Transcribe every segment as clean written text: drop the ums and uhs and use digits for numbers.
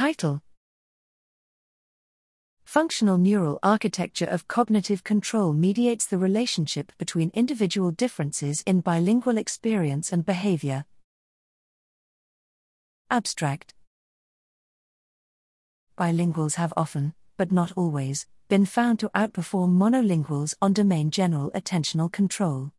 Title: Functional neural architecture of cognitive control mediates the relationship between individual differences in bilingual experience and behavior. Abstract. Bilinguals have often, but not always, been found to outperform monolinguals on domain general attentional control.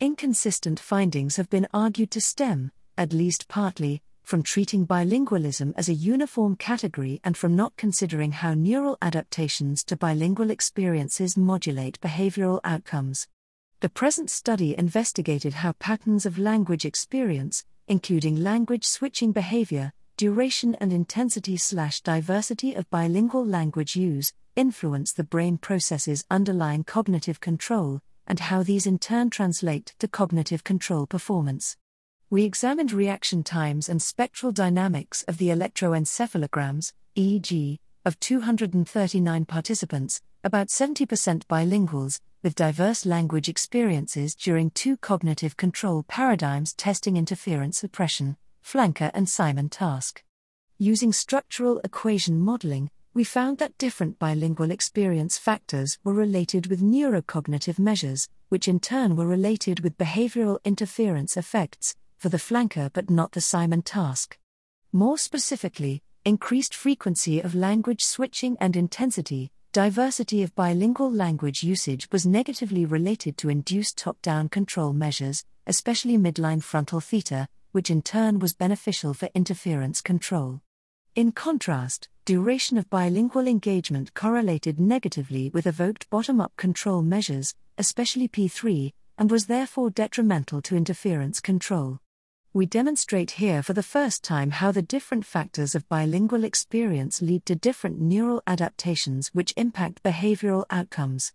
Inconsistent findings have been argued to stem, at least partly, from treating bilingualism as a uniform category and from not considering how neural adaptations to bilingual experiences modulate behavioral outcomes. The present study investigated how patterns of language experience, including language switching behavior, duration and intensity/diversity of bilingual language use, influence the brain processes underlying cognitive control, and how these in turn translate to cognitive control performance. We examined reaction times and spectral dynamics of the electroencephalograms, EEG, of 239 participants, about 70% bilinguals, with diverse language experiences during two cognitive control paradigms testing interference suppression, Flanker and Simon Task. Using structural equation modeling, we found that different bilingual experience factors were related with neurocognitive measures, which in turn were related with behavioral interference effects, for the Flanker but not the Simon Task. More specifically, increased frequency of language switching and intensity, diversity of bilingual language usage was negatively related to induced top-down control measures, especially midline frontal theta, which in turn was beneficial for interference control. In contrast, duration of bilingual engagement correlated negatively with evoked bottom-up control measures, especially P3, and was therefore detrimental to interference control. We demonstrate here for the first time how the different factors of bilingual experience lead to different neural adaptations which impact behavioral outcomes.